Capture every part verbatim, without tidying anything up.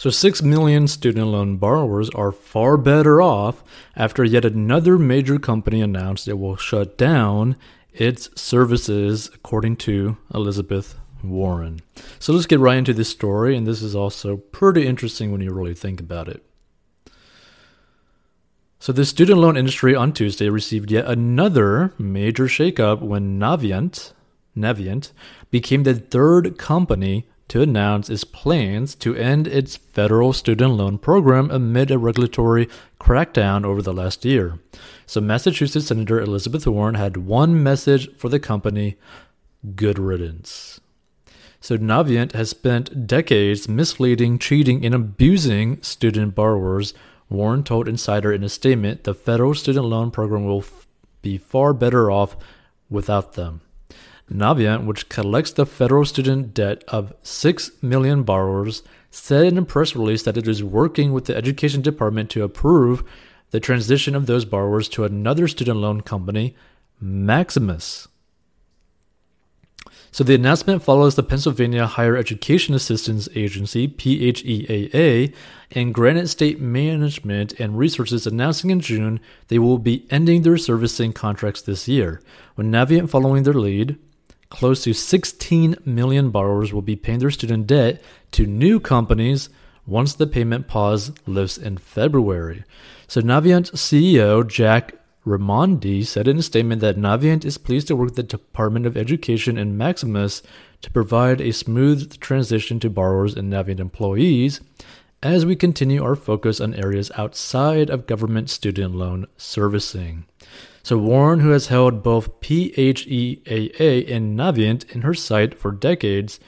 So six million student loan borrowers are far better off after yet another major company announced it will shut down its services, according to Elizabeth Warren. So let's get right into this story, and this is also pretty interesting when you really think about it. So the student loan industry on Tuesday received yet another major shakeup when Navient, Navient became the third company to announce its plans to end its federal student loan program amid a regulatory crackdown over the last year. So Massachusetts Senator Elizabeth Warren had one message for the company: good riddance. So Navient has spent decades misleading, cheating, and abusing student borrowers. Warren told Insider in a statement, the federal student loan program will f- be far better off without them. Navient, which collects the federal student debt of six million borrowers, said in a press release that it is working with the Education Department to approve the transition of those borrowers to another student loan company, Maximus. So the announcement follows the Pennsylvania Higher Education Assistance Agency, P H E A A, and Granite State Management and Resources announcing in June they will be ending their servicing contracts this year, with Navient following their lead. Close to sixteen million borrowers will be paying their student debt to new companies once the payment pause lifts in February. So Navient C E O Jack Remondi said in a statement that Navient is pleased to work with the Department of Education and Maximus to provide a smooth transition to borrowers and Navient employees as we continue our focus on areas outside of government student loan servicing. So Warren, who has held both P H E A A and Navient in her sight for decades,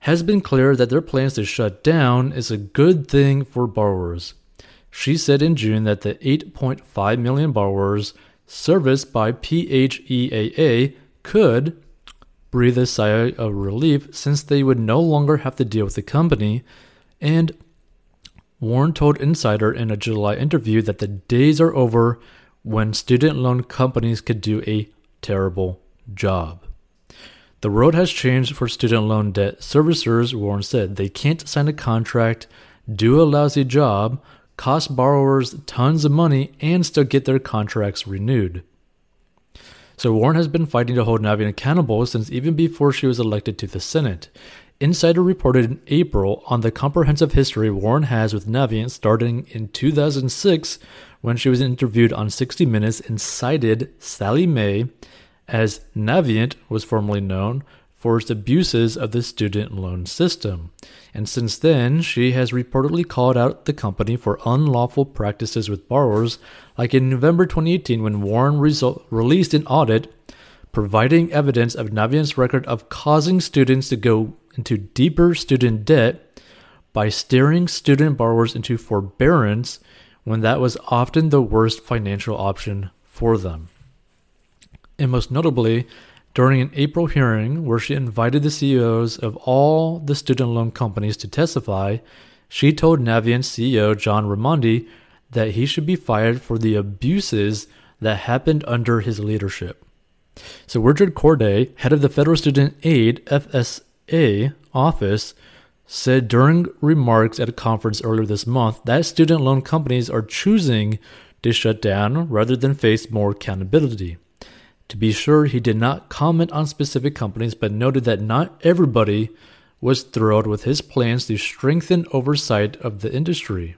has been clear that their plans to shut down is a good thing for borrowers. She said in June that the eight point five million borrowers serviced by P H E A A could breathe a sigh of relief since they would no longer have to deal with the company, and Warren told Insider in a July interview that the days are over when student loan companies could do a terrible job. The road has changed for student loan debt servicers, Warren said. They can't sign a contract, do a lousy job, cost borrowers tons of money, and still get their contracts renewed. So Warren has been fighting to hold Navient accountable since even before she was elected to the Senate. Insider reported in April on the comprehensive history Warren has with Navient starting in two thousand six when she was interviewed on sixty minutes and cited Sallie Mae, as Navient was formerly known, for its abuses of the student loan system. And since then, she has reportedly called out the company for unlawful practices with borrowers, like in November twenty eighteen when Warren result- released an audit providing evidence of Navient's record of causing students to go into deeper student debt by steering student borrowers into forbearance when that was often the worst financial option for them. And most notably, during an April hearing where she invited the C E Os of all the student loan companies to testify, she told Navient C E O John Remondi that he should be fired for the abuses that happened under his leadership. So Richard Cordray, head of the Federal Student Aid F S A office, said during remarks at a conference earlier this month that student loan companies are choosing to shut down rather than face more accountability. To be sure, he did not comment on specific companies, but noted that not everybody was thrilled with his plans to strengthen oversight of the industry.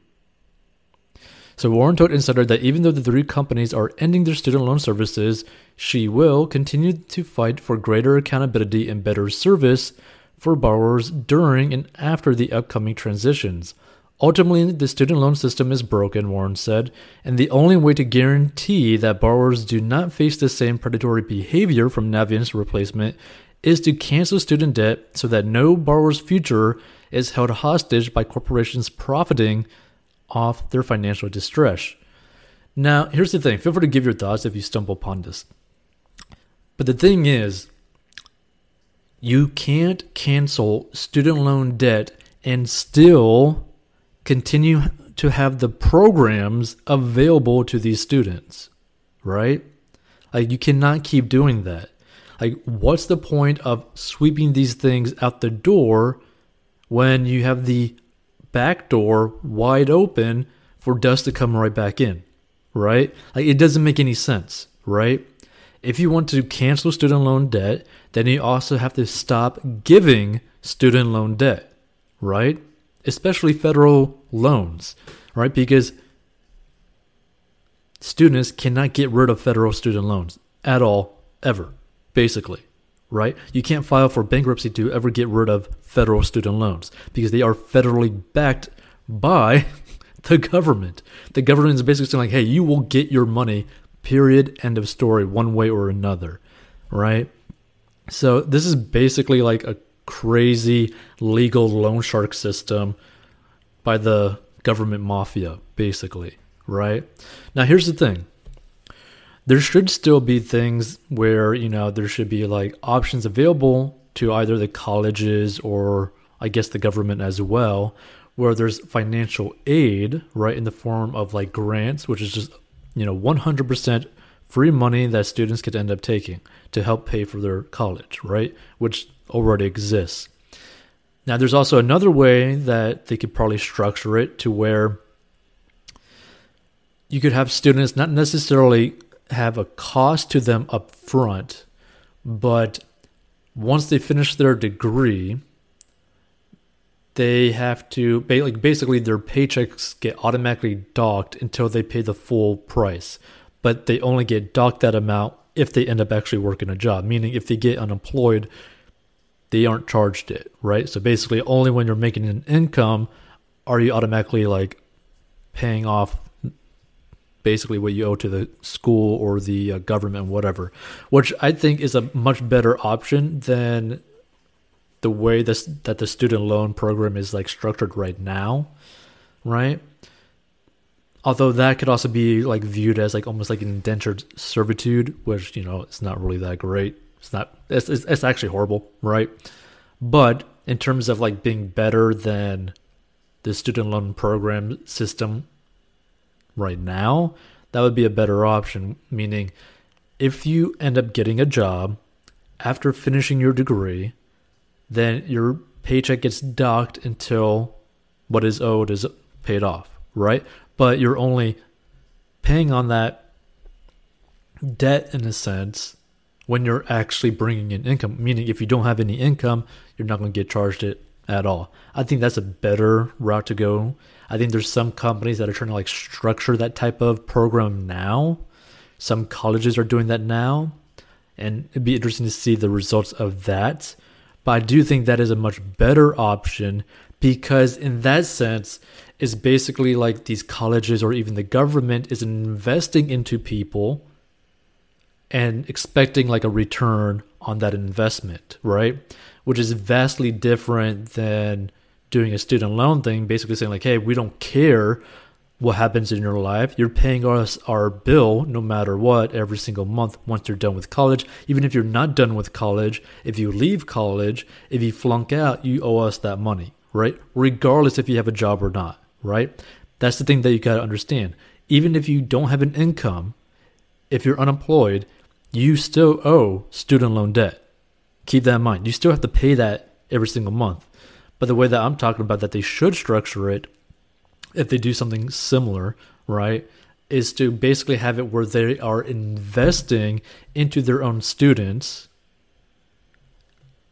So Warren told Insider that even though the three companies are ending their student loan services, she will continue to fight for greater accountability and better service for borrowers during and after the upcoming transitions. Ultimately, the student loan system is broken, Warren said, and the only way to guarantee that borrowers do not face the same predatory behavior from Navient's replacement is to cancel student debt so that no borrower's future is held hostage by corporations profiting off their financial distress. Now, here's the thing. Feel free to give your thoughts if you stumble upon this. But the thing is, you can't cancel student loan debt and still continue to have the programs available to these students, right? Like, you cannot keep doing that. Like, what's the point of sweeping these things out the door when you have the back door wide open for dust to come right back in, right? Like, it doesn't make any sense, right? If you want to cancel student loan debt, then you also have to stop giving student loan debt, right? Especially federal loans, right? Because students cannot get rid of federal student loans at all, ever, basically, right? You can't file for bankruptcy to ever get rid of federal student loans because they are federally backed by the government. The government is basically saying, like, hey, you will get your money, period, end of story, one way or another, right? So this is basically like a crazy legal loan shark system by the government mafia, basically, right? Now, here's the thing. There should still be things where, you know, there should be like options available to either the colleges or I guess the government as well, where there's financial aid, right, in the form of like grants, which is just, you know, one hundred percent free money that students could end up taking to help pay for their college, right, which already exists. Now, there's also another way that they could probably structure it to where you could have students not necessarily have a cost to them up front, but once they finish their degree, they have to, like, basically their paychecks get automatically docked until they pay the full price, but they only get docked that amount if they end up actually working a job, meaning if they get unemployed, they aren't charged it, right? So basically only when you're making an income are you automatically like paying off basically what you owe to the school or the uh, government, whatever, which I think is a much better option than the way this, that the student loan program is like structured right now, right? Although that could also be like viewed as like almost like an indentured servitude, which, you know, it's not really that great. It's not, it's, it's, it's actually horrible, right? But in terms of like being better than the student loan program system right now, that would be a better option, meaning if you end up getting a job after finishing your degree, then your paycheck gets docked until what is owed is paid off, right? But you're only paying on that debt in a sense when you're actually bringing in income, meaning if you don't have any income, you're not going to get charged it at all. I think that's a better route to go. I think there's some companies that are trying to like structure that type of program now. Some colleges are doing that now, and it'd be interesting to see the results of that. But I do think that is a much better option because in that sense, it's basically like these colleges or even the government is investing into people and expecting like a return on that investment, right? Which is vastly different than doing a student loan thing, basically saying like, hey, we don't care what happens in your life. You're paying us our bill no matter what every single month once you're done with college. Even if you're not done with college, if you leave college, if you flunk out, you owe us that money, right? Regardless if you have a job or not, right? That's the thing that you got to understand. Even if you don't have an income, if you're unemployed, you still owe student loan debt. Keep that in mind. You still have to pay that every single month. But the way that I'm talking about that they should structure it, if they do something similar, right, is to basically have it where they are investing into their own students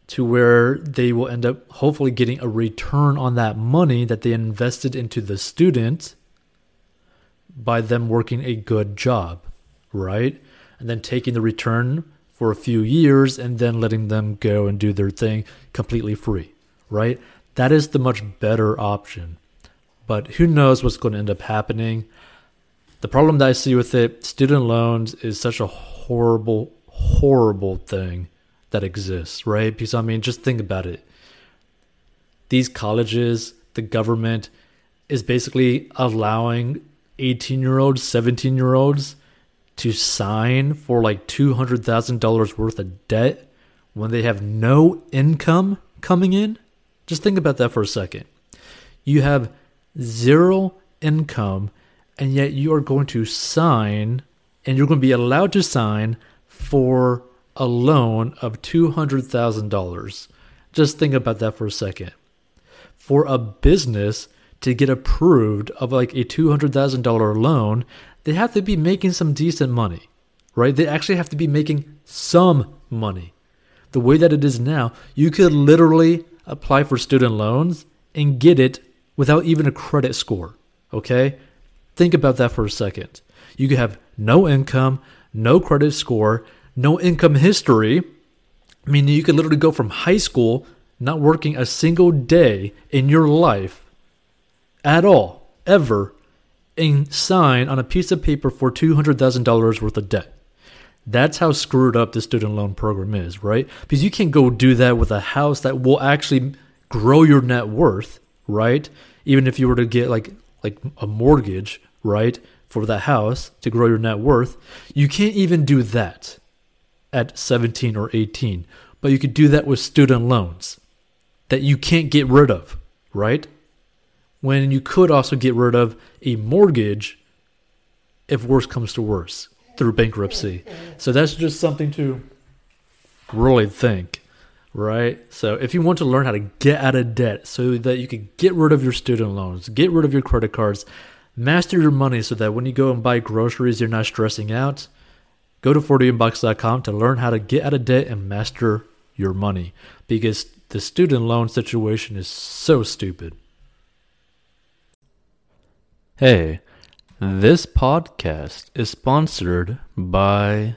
to where they will end up hopefully getting a return on that money that they invested into the student by them working a good job, right? And then taking the return for a few years and then letting them go and do their thing completely free, right? That is the much better option. But who knows what's going to end up happening. The problem that I see with it, student loans is such a horrible, horrible thing that exists, right? Because, I mean, just think about it. These colleges, the government is basically allowing eighteen-year-olds, seventeen-year-olds to sign for like two hundred thousand dollars worth of debt when they have no income coming in. Just think about that for a second. You have zero income, and yet you are going to sign, and you're going to be allowed to sign for a loan of two hundred thousand dollars. Just think about that for a second. For a business to get approved of like a two hundred thousand dollars loan, they have to be making some decent money, right? They actually have to be making some money. The way that it is now, you could literally apply for student loans and get it without even a credit score, okay? Think about that for a second. You could have no income, no credit score, no income history. I mean, you could literally go from high school not working a single day in your life at all, ever, and sign on a piece of paper for two hundred thousand dollars worth of debt. That's how screwed up the student loan program is, right? Because you can't go do that with a house that will actually grow your net worth, right? Even if you were to get like like a mortgage, right, for that house to grow your net worth, you can't even do that at seventeen or eighteen. But you could do that with student loans that you can't get rid of, right? When you could also get rid of a mortgage if worse comes to worse through bankruptcy. So that's just something to really think, right? So if you want to learn how to get out of debt so that you can get rid of your student loans, get rid of your credit cards, master your money so that when you go and buy groceries, you're not stressing out, go to forty inbox dot com to learn how to get out of debt and master your money, because the student loan situation is so stupid. Hey, this podcast is sponsored by